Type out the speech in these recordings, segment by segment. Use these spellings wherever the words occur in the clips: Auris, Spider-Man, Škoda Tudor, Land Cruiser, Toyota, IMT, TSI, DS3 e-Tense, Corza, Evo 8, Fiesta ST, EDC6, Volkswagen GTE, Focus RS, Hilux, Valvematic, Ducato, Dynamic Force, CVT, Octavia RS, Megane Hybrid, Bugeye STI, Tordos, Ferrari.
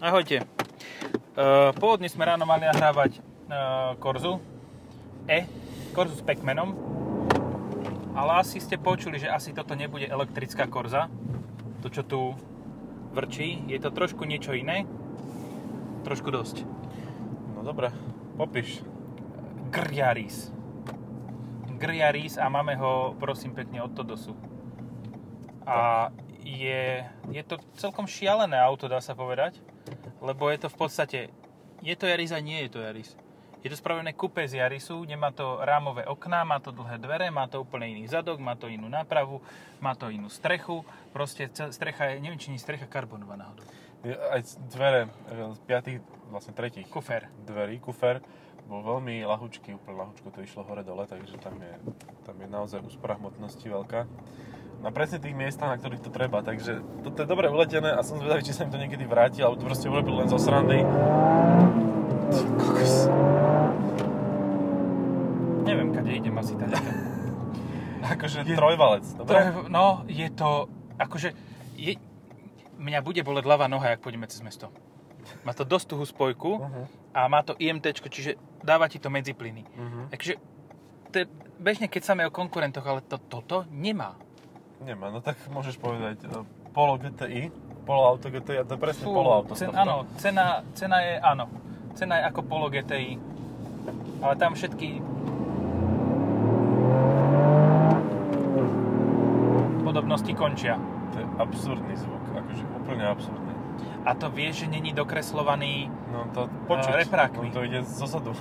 Ahojte. Pôvodne sme ráno mali nahrávať Corzu E, Corzu s Pacmanom, ale asi ste počuli, že asi toto nebude elektrická Corza. To, čo tu vrčí, je to trošku niečo iné. Trošku dosť. No dobré, popíš. GR Yaris. GR Yaris a máme ho, prosím, pekne od Tordosu. A je to celkom šialené auto, dá sa povedať. Lebo je to v podstate, je to Yaris a nie je to Yaris. Je to spravené kupé z Yarisu, nemá to rámové okná, má to dlhé dvere, má to úplne iný zadok, má to inú nápravu, má to inú strechu. Proste strecha je, neviem či nie strecha karbonová náhodou. Aj dvere z tretích. Kufer. Dverí, kufer. Bol veľmi ľahučký, úplne ľahučko to išlo hore dole, takže tam je naozaj úspora hmotnosti veľká. Na presne tých miestach, na ktorých to treba, takže toto je dobre uletené a som zvedavý, či sa mi to niekedy vráti, alebo to proste urobil len zo srandy. Ty kokos. Neviem, kade idem asi teda. Akože je trojvalec, dobre? No, je to, akože, mňa bude boleť ľavá noha, ak pôjdeme cez mesto. Má to dosť tuhú spojku a má to IMT, čiže dáva ti to medziplyny. Takže, bežne keď samé o konkurentoch, ale toto nemá. Nemá, no tak môžeš povedať polo GTI, polo auto GTI, a to je presne polo auto. Áno, cena je áno. Cena je ako polo GTI, ale tam všetky podobnosti končia. To je absurdný zvuk, akože úplne absurdný. A to vieš, že není dokreslovaný reprákmi. No to ide zo zadu,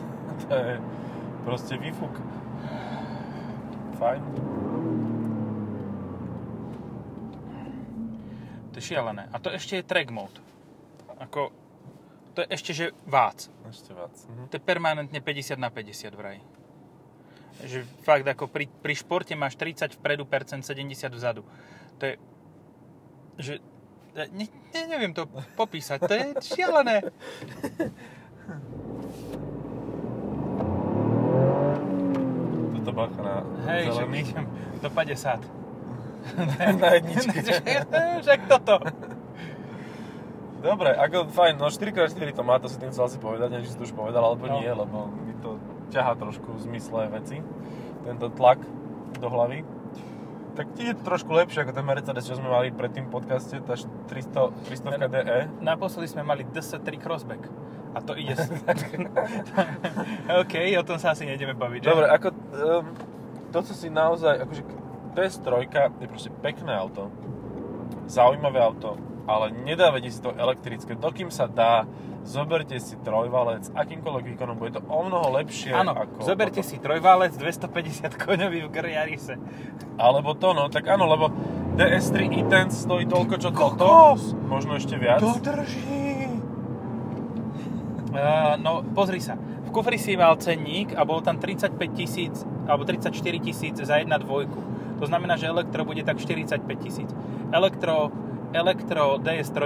to je proste výfuk. Fajn. Šialené. A to ešte je track mode. Ako, to je ešte, že vác. Ešte vác. To je permanentne 50/50 vraj. Že fakt, ako pri športe máš 30 vpredu, 70 vzadu. To je, že neviem to popísať. To je šialené. Toto bacha na zelený. Hej, do 50. Na jedničke. Však toto. Dobre, ako fajn, no 4x4 to má, to si tým chcel asi povedať, neviem, či si to už povedal, alebo nie, lebo mi to ťahá trošku v zmysle veci, tento tlak do hlavy. Tak ti je to trošku lepšie ako ten Mercedes, čo sme mali pred tým podcaste, tá 300 DE. Naposledy sme mali DS3 Crossback. A to ide... OK, o tom sa asi nejdeme baviť, že? Dobre, ako to, čo si naozaj... Akože, DS3 je proste pekné auto, zaujímavé auto, ale nedávajte si to elektrické, dokým sa dá, zoberte si trojvalec, akýmkoľvek výkonom, bude to o mnoho lepšie. Áno, ako zoberte si trojvalec, 250 koňový v GR Yarise. Alebo to, no, tak áno, lebo DS3 e-Tense stojí toľko, čo toto, možno ešte viac. Dodrží! No, pozri sa. V kufri si mal cenník a bolo tam 35 000, alebo 34 000 za 1.2. To znamená, že elektro bude tak 45 000. Elektro DS3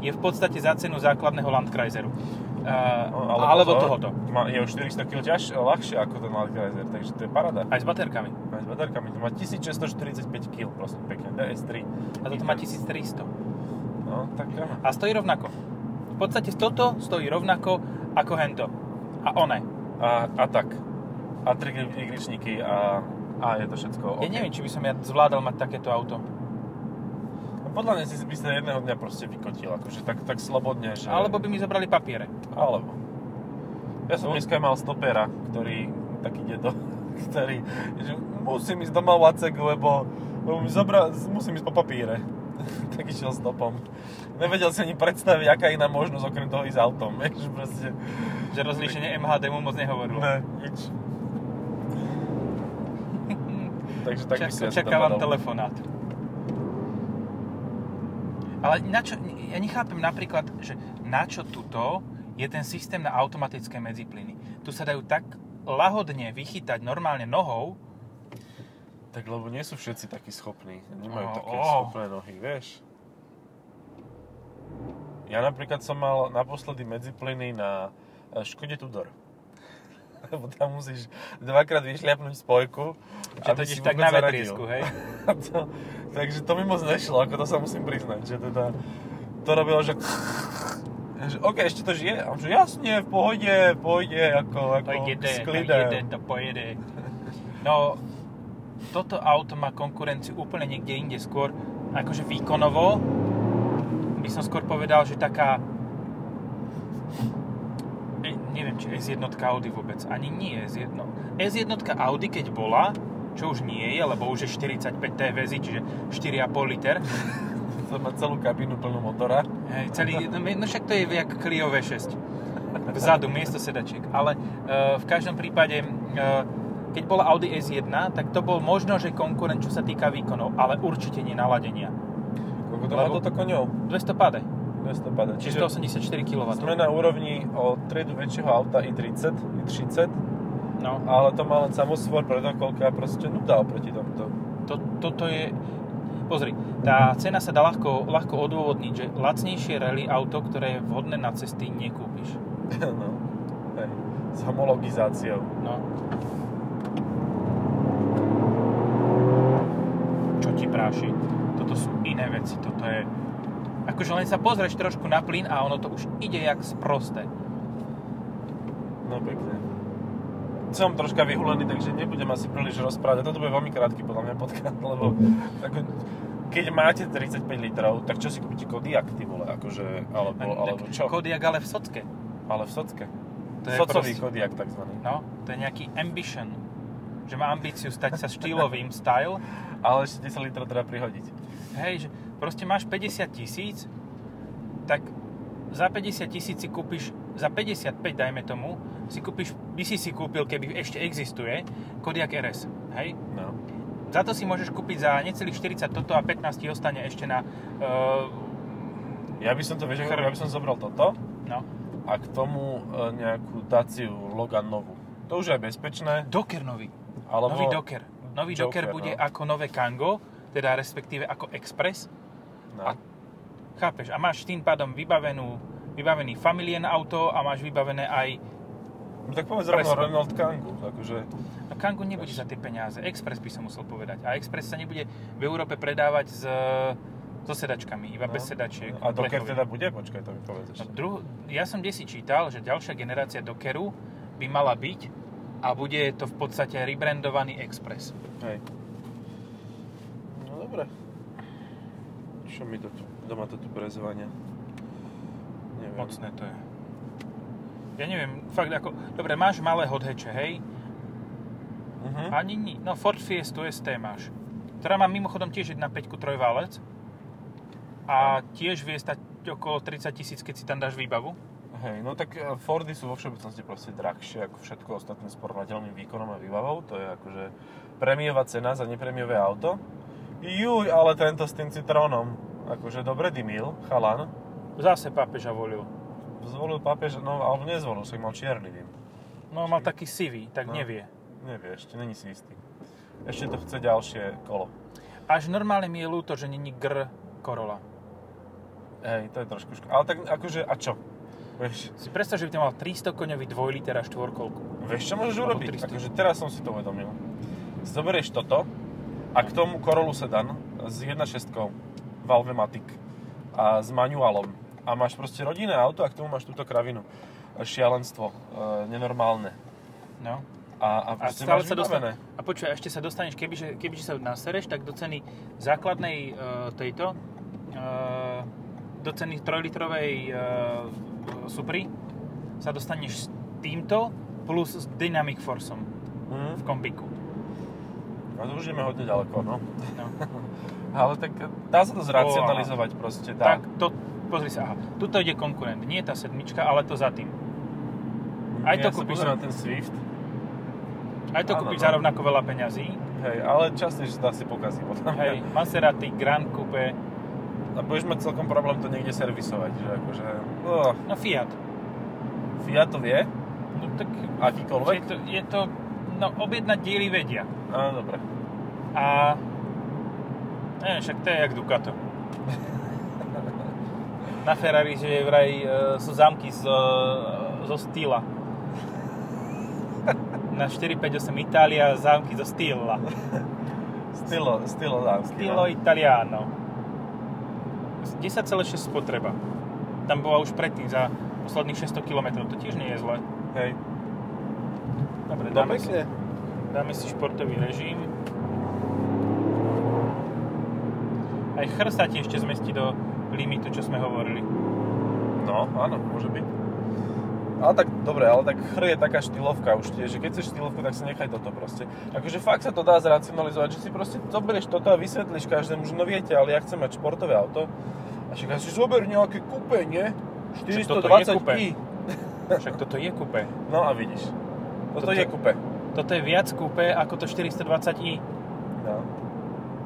je v podstate za cenu základného Land Cruiseru. Alebo tohoto. Je už 400 kg ľahšie ako ten Land Cruiser, takže to je paráda. Aj s baterkami. To má 1645 kg, proste pekne, DS3. A toto má 1300. No, tak áno. A stojí rovnako. V podstate toto stojí rovnako ako hento. A one. A tak. A tri igričníky a... A je to všetko OK. Ja neviem, či by som ja zvládal mať takéto auto. No, podľa mňa si by sa jedného dňa proste vykotil, akože tak slobodne, že... Alebo by mi zobrali papiere. Alebo. Ja som dneska mal stopera, ktorý taký dedo, ktorý... Že musím ísť do Malacek, lebo musím ísť po papiere. Tak išiel stopom. Nevedel si ani predstaviť, aká iná možnosť, okrem toho ísť autom. Vieš, proste... Že rozlíšenie MHD mu moc nehovorilo. Ne, nič. Takže tak čakávam telefonát. Ale načo, ja nechápem napríklad, že načo tuto je ten systém na automatické medziplyny. Tu sa dajú tak lahodne vychytať normálne nohou. Tak lebo nie sú všetci takí schopní. Nemajú také schopné nohy, vieš. Ja napríklad som mal naposledy medziplyny na Škode Tudor. Lebo tam musíš dvakrát vyšľapnúť spojku. Čiže to ideš tak na vetriesku, hej? Takže to mi moc nešlo, ako to sa musím priznať, že teda to robilo, že Že, OK, ešte to žije? A on že jasne, v pohode, pôjde, ako s klidem. To pojede. No, toto auto má konkurenciu úplne niekde inde, skôr akože výkonovo. By som skôr povedal, že taká, neviem, či S1 Audi vôbec, ani nie S1. S1 Audi, keď bola, čo už nie je, lebo už je 45 TVZ, čiže 4,5 liter. To má celú kabínu plnú motora. Hej, celý, no však to je jak Clio V6. Vzadu, miesto sedačiek. Ale v každom prípade, keď bola Audi S1, tak to bol možno, že konkurent, čo sa týka výkonov, ale určite nie naladenia. Koľko to má toto koňov? 250. Čiže 184 kW. Sme na úrovni o triedu väčšieho auta i30, i30. No. Ale to má len samosvor predokoľka proste nudá oproti tomto. Toto je... Pozri, tá cena sa dá ľahko odôvodniť, že lacnejšie rally auto, ktoré je vhodné na cesty, nekúpiš. No, hej, s homologizáciou. No. Čo ti práši? Toto sú iné veci, toto je... Akože len sa pozrieš trošku na plyn a ono to už ide jak sprosté. No pekne. Som troška vyhulený, takže nebudem asi príliš rozprávať. Toto bude veľmi krátky podľa mňa podcast, lebo ako, keď máte 35 litrov, tak čo si kúpite Kodiaq, ty vole, akože, alebo čo? Kodiaq, ale v socke. Ale v socke. Socový Kodiaq takzvaný. No, to je nejaký ambition, že má ambíciu stať sa štýlovým style. Ale ešte 10 litrov treba prihodiť. Hej, že proste máš 50 000, tak za 50 000 si kúpiš, za 55 dajme tomu, si kúpiš, by si kúpil, keby ešte existuje, Kodiaq RS, hej? No. Za to si môžeš kúpiť za necelých 40 toto a 15 ti ostane ešte na... Ja by som zobral toto, no. A k tomu nejakú Daciu Logan novú. To už je bezpečné. Docker nový. Alebo nový Docker. Nový Joker, Docker bude no. Ako nové Kango, teda respektíve ako Express. No. A chápeš, a máš tým pádom vybavený familien auto a máš vybavené aj... No tak povedz rovno Renault Kangoo, akože... No Kangoo nebude za tie peniaze, Express by som musel povedať. A Express sa nebude v Európe predávať so sedačkami, iba no, bez sedačiek. A Docker teda bude? Počkaj, to mi povedz ešte. No, ja som desi čítal, že ďalšia generácia Dockeru by mala byť a bude to v podstate rebrandovaný Express. Hej. No dobre. Čo mi to tu... Doma to tu prezvania. Neviem. Mocné to je. Ja neviem, fakt ako... Dobre, máš malé hodheče, hej? Uh-huh. Ani nie. No, Ford Fiestu ST máš. Ktorá má mimochodom tiež 1.5 trojválec. A tiež vie stať okolo 30 000, keď si tam dáš výbavu. Hej, no tak Fordy sú vo všeobecnosti proste drahšie ako všetko ostatné s porovnateľným výkonom a výbavou. To je akože prémiová cena za neprémiové auto. Juj, ale tento s tým Citronom. Akože dobre dymil, chalan. Zase pápeža volil. Zvolil pápeža, no alebo nezvolil, však mal čierny dym. No mal taký sivý, tak no, nevie. Nevie, ešte není si istý. Ešte to chce ďalšie kolo. Až normálne mi je ľúto, že není GR Corolla. Hej, to je trošku škoda. Ale tak akože, a čo? Vieš, si predstav, že by to mal 300 koňový 2 liter a štvorkolku. Vieš, čo môžeš urobiť? Akože teraz som si to uvedomil. Zoberieš toto a k tomu Corollu sedan s 1.6 Valvematic a s manuálom. A máš proste rodinné auto a k tomu máš túto kravinu. Šialenstvo. Nenormálne. No. A proste máš vybavené. A počuj, ešte sa dostaneš, kebyže sa nasereš, tak do ceny základnej tejto, do ceny 3-litrovej Supry sa dostaneš s týmto plus s Dynamic Forceom v kombiku. A to už ideme hodne ďaleko, no. Ale tak dá sa to zracionalizovať proste. Dá. Tak to... Pozri sa, aha, tuto ide konkurent, nie tá sedmička, ale to za tým. Aj to ja kúpiš za... ten Swift. Aj to kúpiš za rovnako veľa peňazí. Hej, ale častejšie sa asi pokazí. Hej, Maserati, Grand Coupe. A budeš mať celkom problém to niekde servisovať, že akože... No Fiat. Fiat to vie? No tak... Akýkoľvek? Je to... No objednať diely vedia. Á, dobre. A... Neviem, však to je jak Ducato. Na Ferrari, že vraj sú zámky zo Stila. Na 458 Itália zámky zo Stila. Stilo zámky. Stilo Italiano. 10,6 spotreba. tam bola už predtým za posledných 600 km, to tiež nie je zle. Hej. Dobre, dáme si športový režim. Aj chrst sa ti ešte zmestí do limitu, čo sme hovorili. No, áno, môže byť. Ale tak, dobre, ale tak chr je taká štýlovka už tiež, že keď chceš štýlovku, tak si nechaj toto proste. Akože fakt sa to dá zracionalizovať, že si proste zoberieš toto a vysvetlíš každému, že no viete, ale ja chcem mať športové auto. A však si zober nejaké kupé, nie? 420i. Však toto je kupé. No a vidíš, toto je kupé. Toto je viac kupé ako to 420i. No.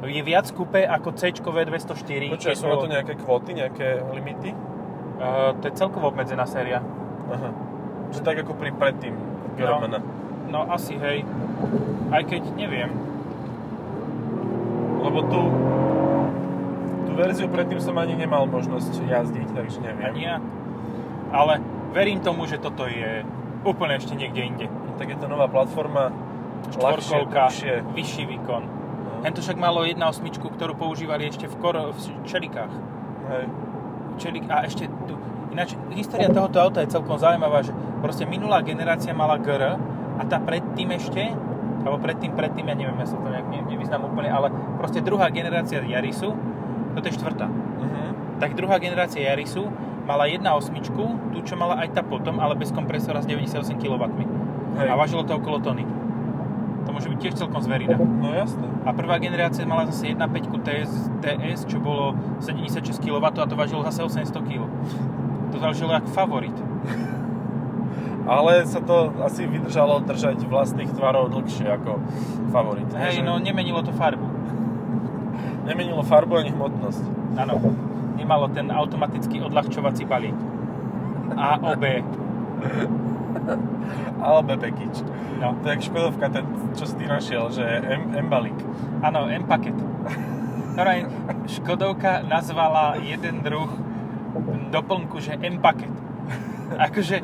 Je viac kupé ako C-čkové 204. Počuj, sú na to nejaké kvóty, nejaké limity? To je celkovo obmedzená séria. Aha. Čiže tak ako pri predtým. No asi, hej. Aj keď neviem. Lebo tú verziu predtým som ani nemal možnosť jazdiť, takže neviem. Ani ja. Ale verím tomu, že toto je úplne ešte niekde inde. Tak je to nová platforma. Štvorkolka, vyšší výkon. Hento však malo 1.8, ktorú používali ešte v čelikách. Hej. Čelik, a ešte tu. Ináč, história tohoto auta je celkom zaujímavá, že proste minulá generácia mala GR a tá predtým ešte, alebo predtým, ja neviem, ja sa to nejak nevyznám úplne, ale proste druhá generácia Jarisu, toto je štvrtá. Uh-huh. Tak druhá generácia Jarisu mala 1.8, tú, čo mala aj tá potom, ale bez kompresora s 98 kW. Hej. A vážilo to okolo tony. To môže byť tiež celkom zverina. No jasné. A prvá generácia mala zase 1.5 TS, čo bolo 76 kW a to vážilo zase 800 kg. To vážilo jak favorit. Ale sa to asi vydržalo držať vlastných tvarov dlhšie ako favorit. Hej, že... no nemenilo to farbu. Nemenilo farbu ani hmotnosť. Áno. Nemalo ten automatický odľahčovací balík. AOB. Alebo package. No. To je jak Škodovka, ten, čo si ty našiel, že M-balík. Áno, M-paket. Normálne, Škodovka nazvala jeden druh doplnku, že M-paket. Akože...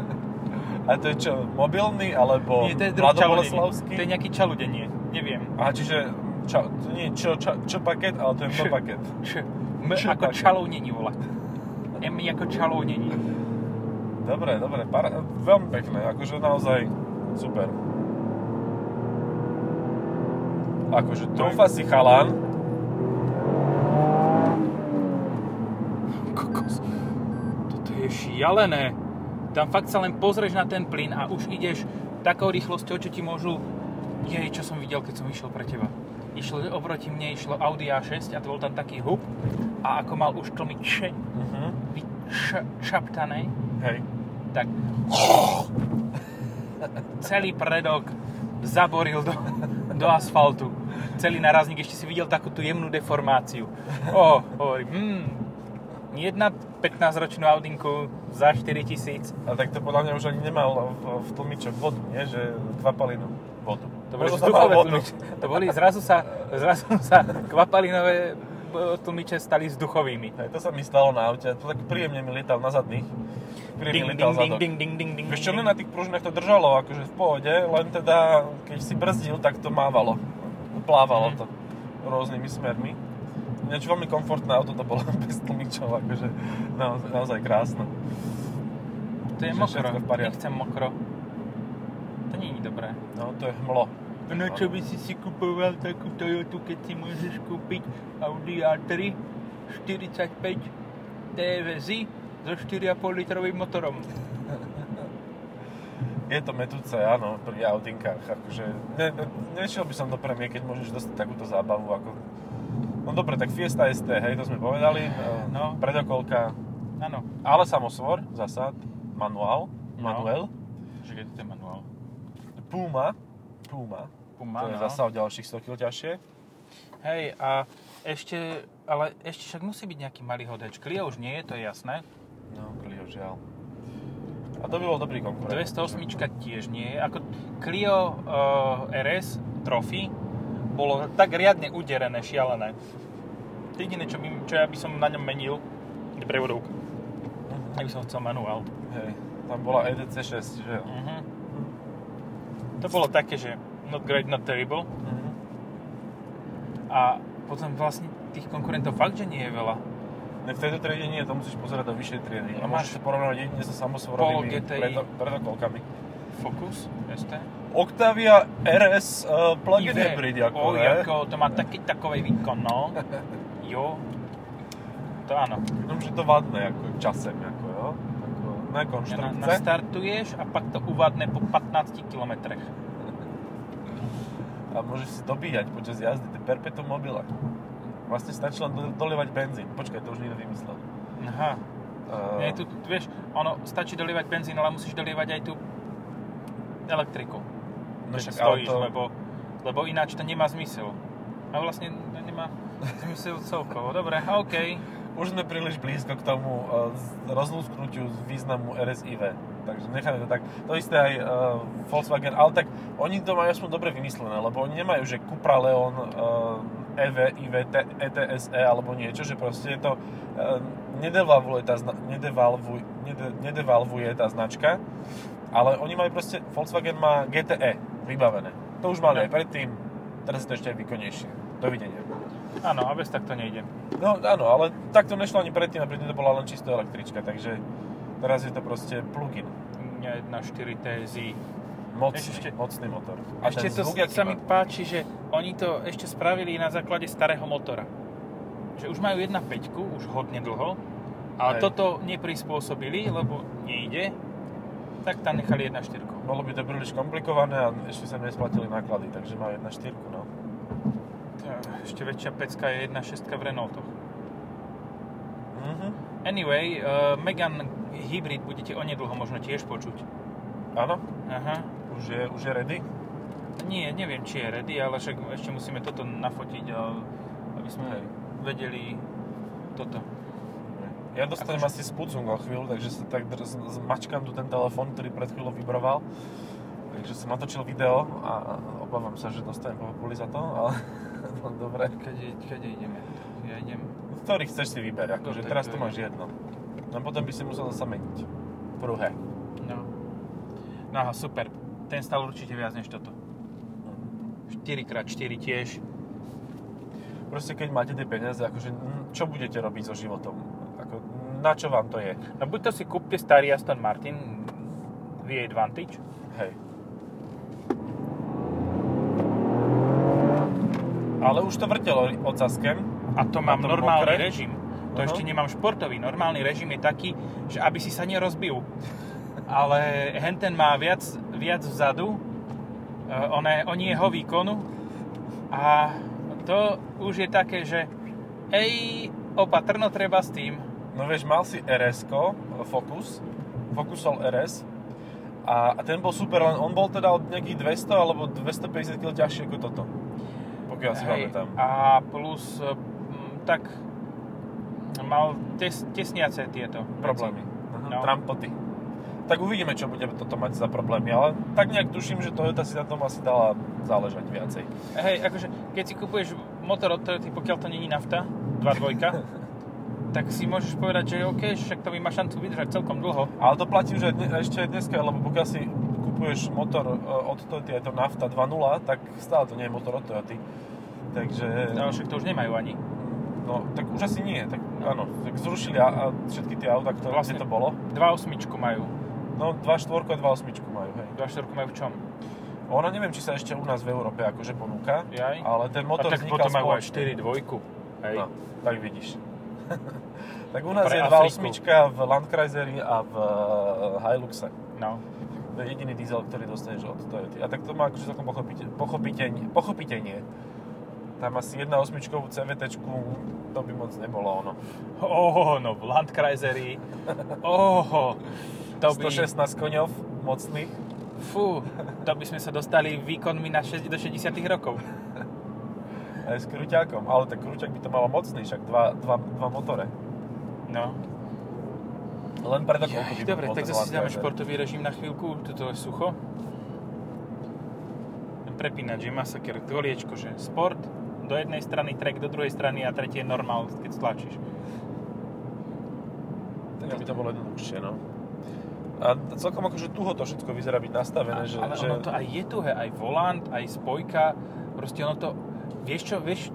A to je čo, mobilný, alebo... Nie, to je druh čaludenie. To je nejaký čaludenie, neviem. Aha, čiže to nie je čo-paket, ale to je M-paket. M ako čalúnení, vole. M ako čalúnení. Dobre, veľmi pekné, akože naozaj super. Akože trúfa si chalan. Kokos, toto je šialené. Tam fakt sa len pozrieš na ten plyn a už ideš takou rýchlosťou, čo ti môžu... Jej, čo som videl, keď som išiel pre teba. Oproti mne išlo Audi A6 a to bol tam taký hub. A ako mal už tlmy čaptané. Hej. Tak. Celý predok zaboril do asfaltu. Celý narazník, ešte si videl takú tú jemnú deformáciu. Hovorím, 15 ročnú Audinku za 4000. A tak to podľa mňa už ani nemal v tlmičoch vodu, nie? Že kvapalinu vodu. To boli vzduchové tlmiče. To boli, zrazu sa kvapalinové tlmiče stali vzduchovými. Hej, to sa mi stalo na aute. To tak príjemne mi lietal na zadných. Príjemne lietal zadok. Vieš čo, len na tých pružinách to držalo, akože v pohode, len teda, keď si brzdil, tak to mávalo. Plávalo to rôznymi smermi. Ináč veľmi komfortné auto to bolo bez tlmičov, akože naozaj krásne. To je mokro, nechcem mokro. To nie je dobré. No, to je hmlo. No čo by si kupoval takú Toyotu, keď si môžeš kúpiť Audi A3 45 TVZ so 4,5 litrovým motorom. Je to metúce, áno, pri Audinkách. Akože, nešiel by som do premie, keď môžeš dostať takúto zábavu. Ako... No dobre, tak Fiesta ST, hej, to sme povedali. No. Predokolka. Áno. Ale samosvor, zasad, manuál. Manuel. Že kde to je manuál? Puma, to je zasa o ďalších 100 kg ťažšie. Hej, a ešte však musí byť nejaký malý hodeč. Clio už nie je, to je jasné. No, Clio žiaľ. A to by bol dobrý konkurent. 208-čka tiež nie je. Ako Clio RS Trophy bolo tak riadne uderené, šialené. Jediné, čo ja by som na ňom menil, je prevodovka. Ja by som chcel manuál. Hej, tam bola EDC6, že? Mhm. To bolo také, že not great, not terrible. Uh-huh. A potom vlastne tých konkurentov fakt, že nie je veľa. V tejto triede nie, to musíš pozerať do vyššej triedy. A máš porovnávať jedine sa samosvorovými predokolkami. Focus ST? Octavia RS plug-in hybrid, ako ne? To má takovej výkon, no. Jo. To áno. Jenomže to vadne, ako časem, ako jo. Ako na konštrukce. Nastartuješ a pak to uvadne po 15 kilometrech. A môžeš si dobíjať počas jazdy, to je perpetuum mobile. Vlastne stačí len dolievať benzín. Počkaj, to už niekto vymyslel. Aha. Nie, tu, vieš, ono, stačí dolievať benzín, ale musíš dolievať aj tú elektriku. No však stojíš, auto... lebo ináč to nemá zmysel. A vlastne to nemá zmysel celkovo. Dobre, okej. Okay. Už sme príliš blízko k tomu rozlúsknutiu významu RSIV. Takže necháme to tak. To isté aj Volkswagen, ale tak oni to majú aspoň dobre vymyslené, lebo oni nemajú, že Cupra Leon, EV, IV, ETSE alebo niečo, že proste je to nedevalvuje tá značka, ale oni majú proste, Volkswagen má GTE vybavené. To už mali aj predtým, teraz je to ešte aj výkonnejšie. Dovidenia. Áno, a bez tak to nejde. No áno, ale tak to nešlo ani predtým to bola len čisto električka, takže teraz je to proste plug-in. 1.4 TSI. Mocný motor. A ešte to sa mi páči, že oni to ešte spravili na základe starého motora. Že už majú 1.5, už hodne dlho, ale toto neprispôsobili, lebo nejde, tak tam nechali 1.4. Bolo by to príliš komplikované a ešte sa nesplatili náklady, takže majú 1.4, no. Ešte väčšia pecka je 1.6 v Renaultoch. Mhm. Anyway, Megane Hybrid budete onedlho možno tiež počuť. Áno? Aha. Už je ready? Nie, neviem, či je ready, ale však ešte musíme toto nafotiť, aby sme vedeli toto. Ja dostanem asi spudzung o chvíľu, takže sa tak zmačkám tu ten telefon, ktorý pred chvíľou vibroval. Takže som natočil video a obávam sa, že dostanem populi za to, ale no dobre. Kade ideme? Ja idem. Ktorý chceš si vyberať, akože teraz tu máš jedno. No potom by si musel zasa meniť. Druhé. No aha, super. Ten stál určite viac než toto. 4x4 tiež. Proste keď máte tie peniaze, akože čo budete robiť so životom? Ako, na čo vám to je? No buď to si kúpte starý Aston Martin V8 Vantage. Hej. Ale už to vrtelo ocaskem. A to mám normálny mokre. Režim. To ešte nemám športový. Normálny režim je taký, že aby si sa nerozbil. Ale henten má viac vzadu. On je jeho výkonu. A to už je také, že opatrno treba s tým. No vieš, mal si RS-ko, Focusol RS. A ten bol super, len on bol teda od nejakých 200 alebo 250 kg ťažšie ako toto. Pokiaľ si pamätám. A plus... tak mal tesniace tieto problémy. Trampoty. Tak uvidíme, čo budeme toto mať za problémy, ale tak nejak tuším, že Toyota si na tom asi dala záležať viacej. Hej, akože, keď si kupuješ motor od Toyota, pokiaľ to není nafta, 2.2, tak si môžeš povedať, že OK, však to by má šancu vydržať celkom dlho. Ale to platí už ešte dneska, lebo pokiaľ si kupuješ motor od Toyota, je to nafta 2.0, tak stále to nie je motor od Toyota. Takže... No, však to už nemajú ani. No, tak už asi nie, tak áno, tak zrušili a všetky tie auta, ktoré vlastne to bolo. 2.8 majú. No, 2.4 a 2.8 majú, hej. 2.4 majú v čom? Ona neviem, či sa ešte u nás v Európe akože ponúka, ale ten motor vznikal spoločne. A tak potom majú aj 4.2, hej. No, tak vidíš. Tak u nás pre je 2.8 v Land Cruiseri a v Hiluxe. No. To je jediný diesel, ktorý dostaneš od Toyota. A tak to má akože celkom pochopitenie. Tam asi 1.8-čkovú CVT-čku, to by moc nebolo ono. No v Land Cruiseri. To by... 116 koňov mocných. Fú, to by sme sa dostali výkonmi na do 60 rokov. Aj s kruťákom, ale ten kruťák by to malo mocný, však dva motore. No. Len preto koľko by dobre, tak zase dáme športový režim na chvíľku, toto je sucho. Prepínať, že je masaker, koliečko, že sport, do jednej strany trek, do druhej strany a tretie je normál, keď stlačíš. Tak aby to bolo jednoduchšie, no. A celkom akože tuho to všetko vyzerá byť nastavené, že... Ale ono to aj je tuhé, aj volant, aj spojka, proste ono to... Vieš,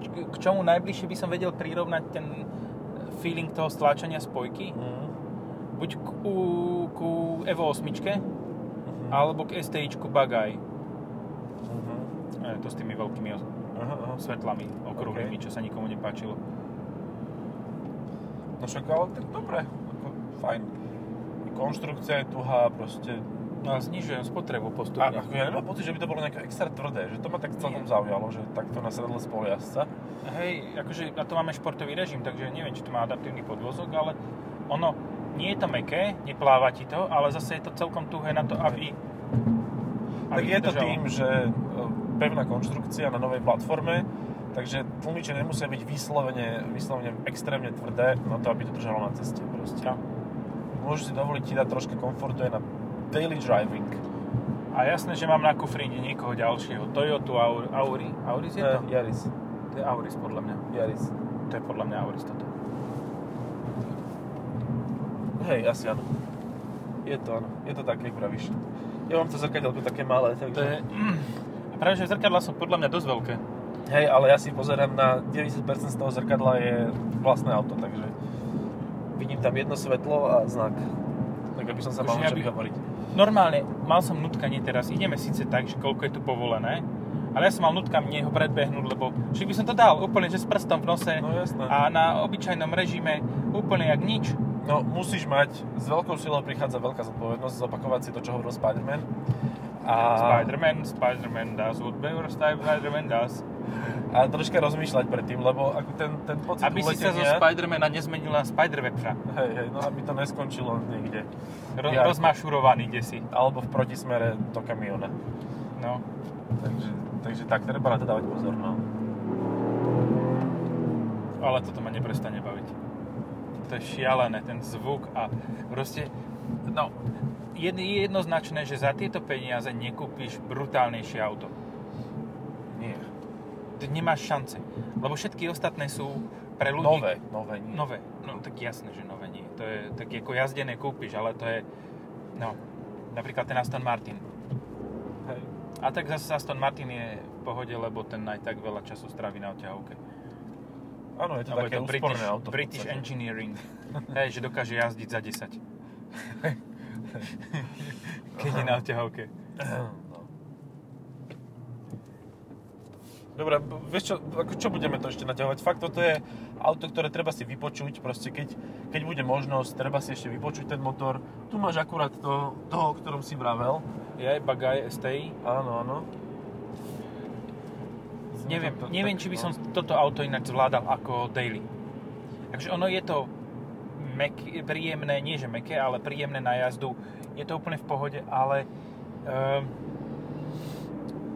k čomu najbližšie by som vedel prirovnať ten feeling toho stláčania spojky, buď ku Evo 8, alebo k STI-čku Bugeye. To s tými veľkými svetlami okrúhlymi, čo sa nikomu nepáčilo. No však, ale tak dobre, fajn. Konštrukcia je tuhá, proste... No a znižujem spotrebu postupne. Ako ja nemám pocit, že by to bolo nejaké extra tvrdé, že to ma tak celkom zaujalo, že takto na sedadle spoliazca. Hej, akože na to máme športový režim, takže neviem, či to má adaptívny podvozok, ale ono nie je to mäkké, nepláva ti to, ale zase je to celkom tuhé na to, aby tak je to tým, že pevná konštrukcia na novej platforme, takže tlmiče nemusia byť vyslovene extrémne tvrdé na to, aby to držalo na ceste proste. No. Môžu si dovoliť ti dať troška komfortu aj na daily driving. A jasné, že mám na kufríne niekoho ďalšieho. Toyota Auris. Auris je to? Yaris. To je Auris podľa mňa. Yaris. To je podľa mňa Auris toto. Hej, asi áno. Je to áno. Je to také, pravíš. Ja mám to zrkadielko také malé. Takže... A práve, že zrkadlá sú podľa mňa dosť veľké. Hej, ale ja si pozerám na 90% z toho zrkadla je vlastné auto, takže vidím tam jedno svetlo a znak. Tak aby som sa mal o čem hovoriť. Normálne, mal som nutkanie teraz, ideme síce tak, že koľko je tu povolené, ale ja som mal nutkanie ho predbehnúť, lebo však by som to dal úplne, že s prstom v nose a na obyčajnom režime úplne jak nič. No, musíš mať, s veľkou silou prichádza veľká zodpovednosť, zopakovať si to, čo hovoril Spider-Man. Spider-Man does whatever Spider-Man does. A troška rozmýšľať predtým, lebo ako ten pocit aby uletenia... Aby si sa zo Spider-Mana nezmenil na Spider-Vepra. Hej, no aby to neskončilo niekde. Rozmašurovaný desi. Alebo v protismere do kamiona. No. Takže tak, treba na to dávať pozor, no. Ale toto ma neprestane baviť. To je šialené, ten zvuk a proste, no, je jednoznačné, že za tieto peniaze nekúpiš brutálnejšie auto. Nie. Ty nemáš šance, lebo všetky ostatné sú pre ľudí... Nové nie. Nové, no tak jasné, že nové nie. To je tak ako jazdené kúpiš, ale to je, no, napríklad ten Aston Martin. Hej. A tak zase Aston Martin je v pohode, lebo ten aj tak veľa času strávi na odťahovke. Áno, je to také to úsporné auto. British Engineering. Hej, že dokáže jazdiť za 10. Keď je na odťahovke. No. Dobre, vieš čo, čo budeme to ešte naťahovať? Fakt, toto je auto, ktoré treba si vypočuť. Proste keď bude možnosť, treba si ešte vypočuť ten motor. Tu máš akurát toho, o ktorom si vravel. Je Bugeye STI. Áno. Neviem, či by som toto auto inak zvládal ako daily. Takže ono je to príjemné, nie že mäkké, ale príjemné na jazdu. Je to úplne v pohode, ale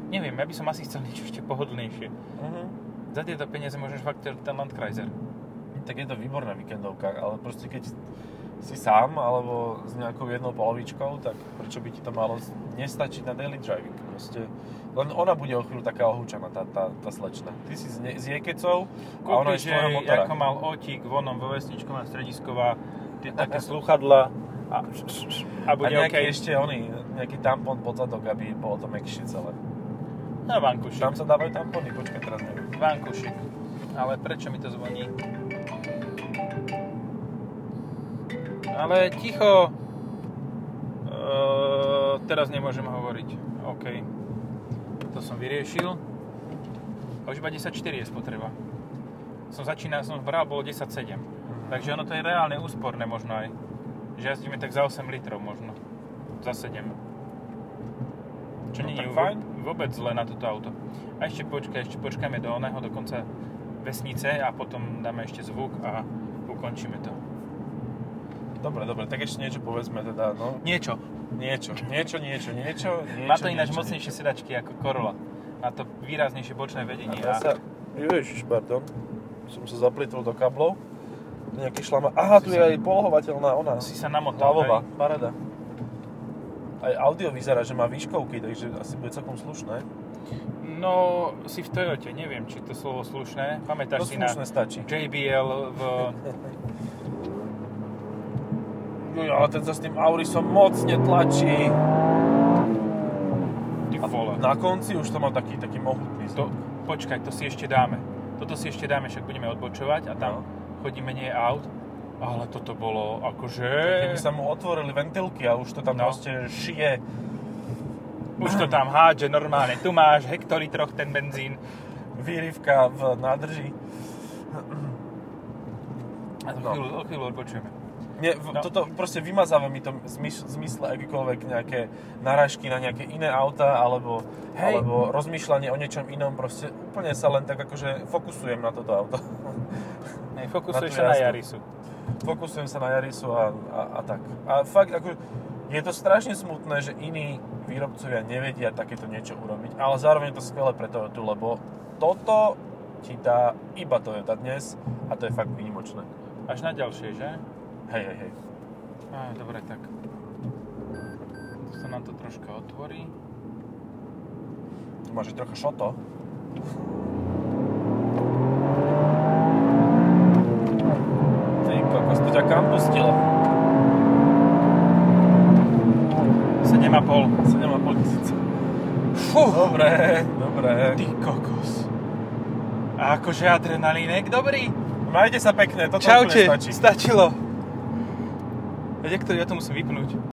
neviem, ja by som asi chcel niečo ešte pohodlnejšie. Za tieto peniaze môžeš fakt ten Land Cruiser. Tak je to výbor na víkendovkách, ale proste keď si sám alebo s nejakou jednou polovičkou, tak prečo by ti to malo nestačiť na daily driving? Proste len ona bude o chvíľu taká ohúčaná, tá slečna. Ty si z jej kecov a ona je z tvojho motora. Kúpiš, ako mal Otík vonom vo vesničku na Stredisková, tie také slúchadlá a bude OK. A ešte nejaký tampon pod zadok, aby bolo to mäkšie celé. Na vankušik. Tam sa dávajú tampony, počkaj teraz neviem. Vankušik. Ale prečo mi to zvoní? Ale ticho. Teraz nemôžem hovoriť. OK. To som vyriešil. A už iba 10,4 je spotreba. Som vral, bolo 10,7. Takže ono to je reálne úsporné možno aj. Že jazdíme tak za 8 litrov možno. Za 7. Čo nie je vôbec zle na toto auto. A ešte počkáme do oného, do konca vesnice a potom dáme ešte zvuk a ukončíme to. Dobre, tak ešte niečo povedzme teda, no. Niečo. Má to ináč mocnejšie sedačky ako Corolla. Má to výraznejšie bočné vedenie. Som sa zaplitol do kablov. Nejaký šlama. Aha, tu je aj polohovateľná ona. Si sa namotal. Hlavová, paráda. Aj audio vyzerá, že má výškovky, takže asi bude celkom slušné. No, si v Toyote, neviem, či to slovo slušné. Pamätáš si na stačí. JBL v... ale ten sa s tým Aurisom moc netlačí. Na konci už to má taký mohutný zvuk. Počkaj, to si ešte dáme. Však budeme odbočovať a tam chodí menej aut, ale toto bolo akože... Keby sa mu otvorili ventilky a už to tam proste šije. Už to tam hádže normálne. Tu máš hektolitroch ten benzín. Výrivka v nádrži. A o chvíľu odpočujeme. Toto proste vymazáva mi to zmysle akýkoľvek nejaké narážky na nejaké iné auta alebo rozmýšľanie o niečom inom. Proste úplne sa len tak akože fokusujem na toto auto. Fokusuješ sa na Yarisu. Fokusujem sa na Yarisu a tak. A fakt akože je to strašne smutné, že iní výrobcovia nevedia takéto niečo urobiť. Ale zároveň je to skvelé pre Toyotu, lebo toto ti dá iba Toyota dnes a to je fakt výnimočné. Až na ďalšie, že? Hej. Dobre, tak. Tu sa nám to troška otvorí. Tu máš trocha šoto. Ty kokos, to ťa kam pustilo? 7,5 tisíca. Fú! Dobre. Ty kokos. A akože adrenalínek dobrý. Majte sa pekne, toto úplne stačí. Čaute, stačilo. Niektorý, ja to musím vypnúť.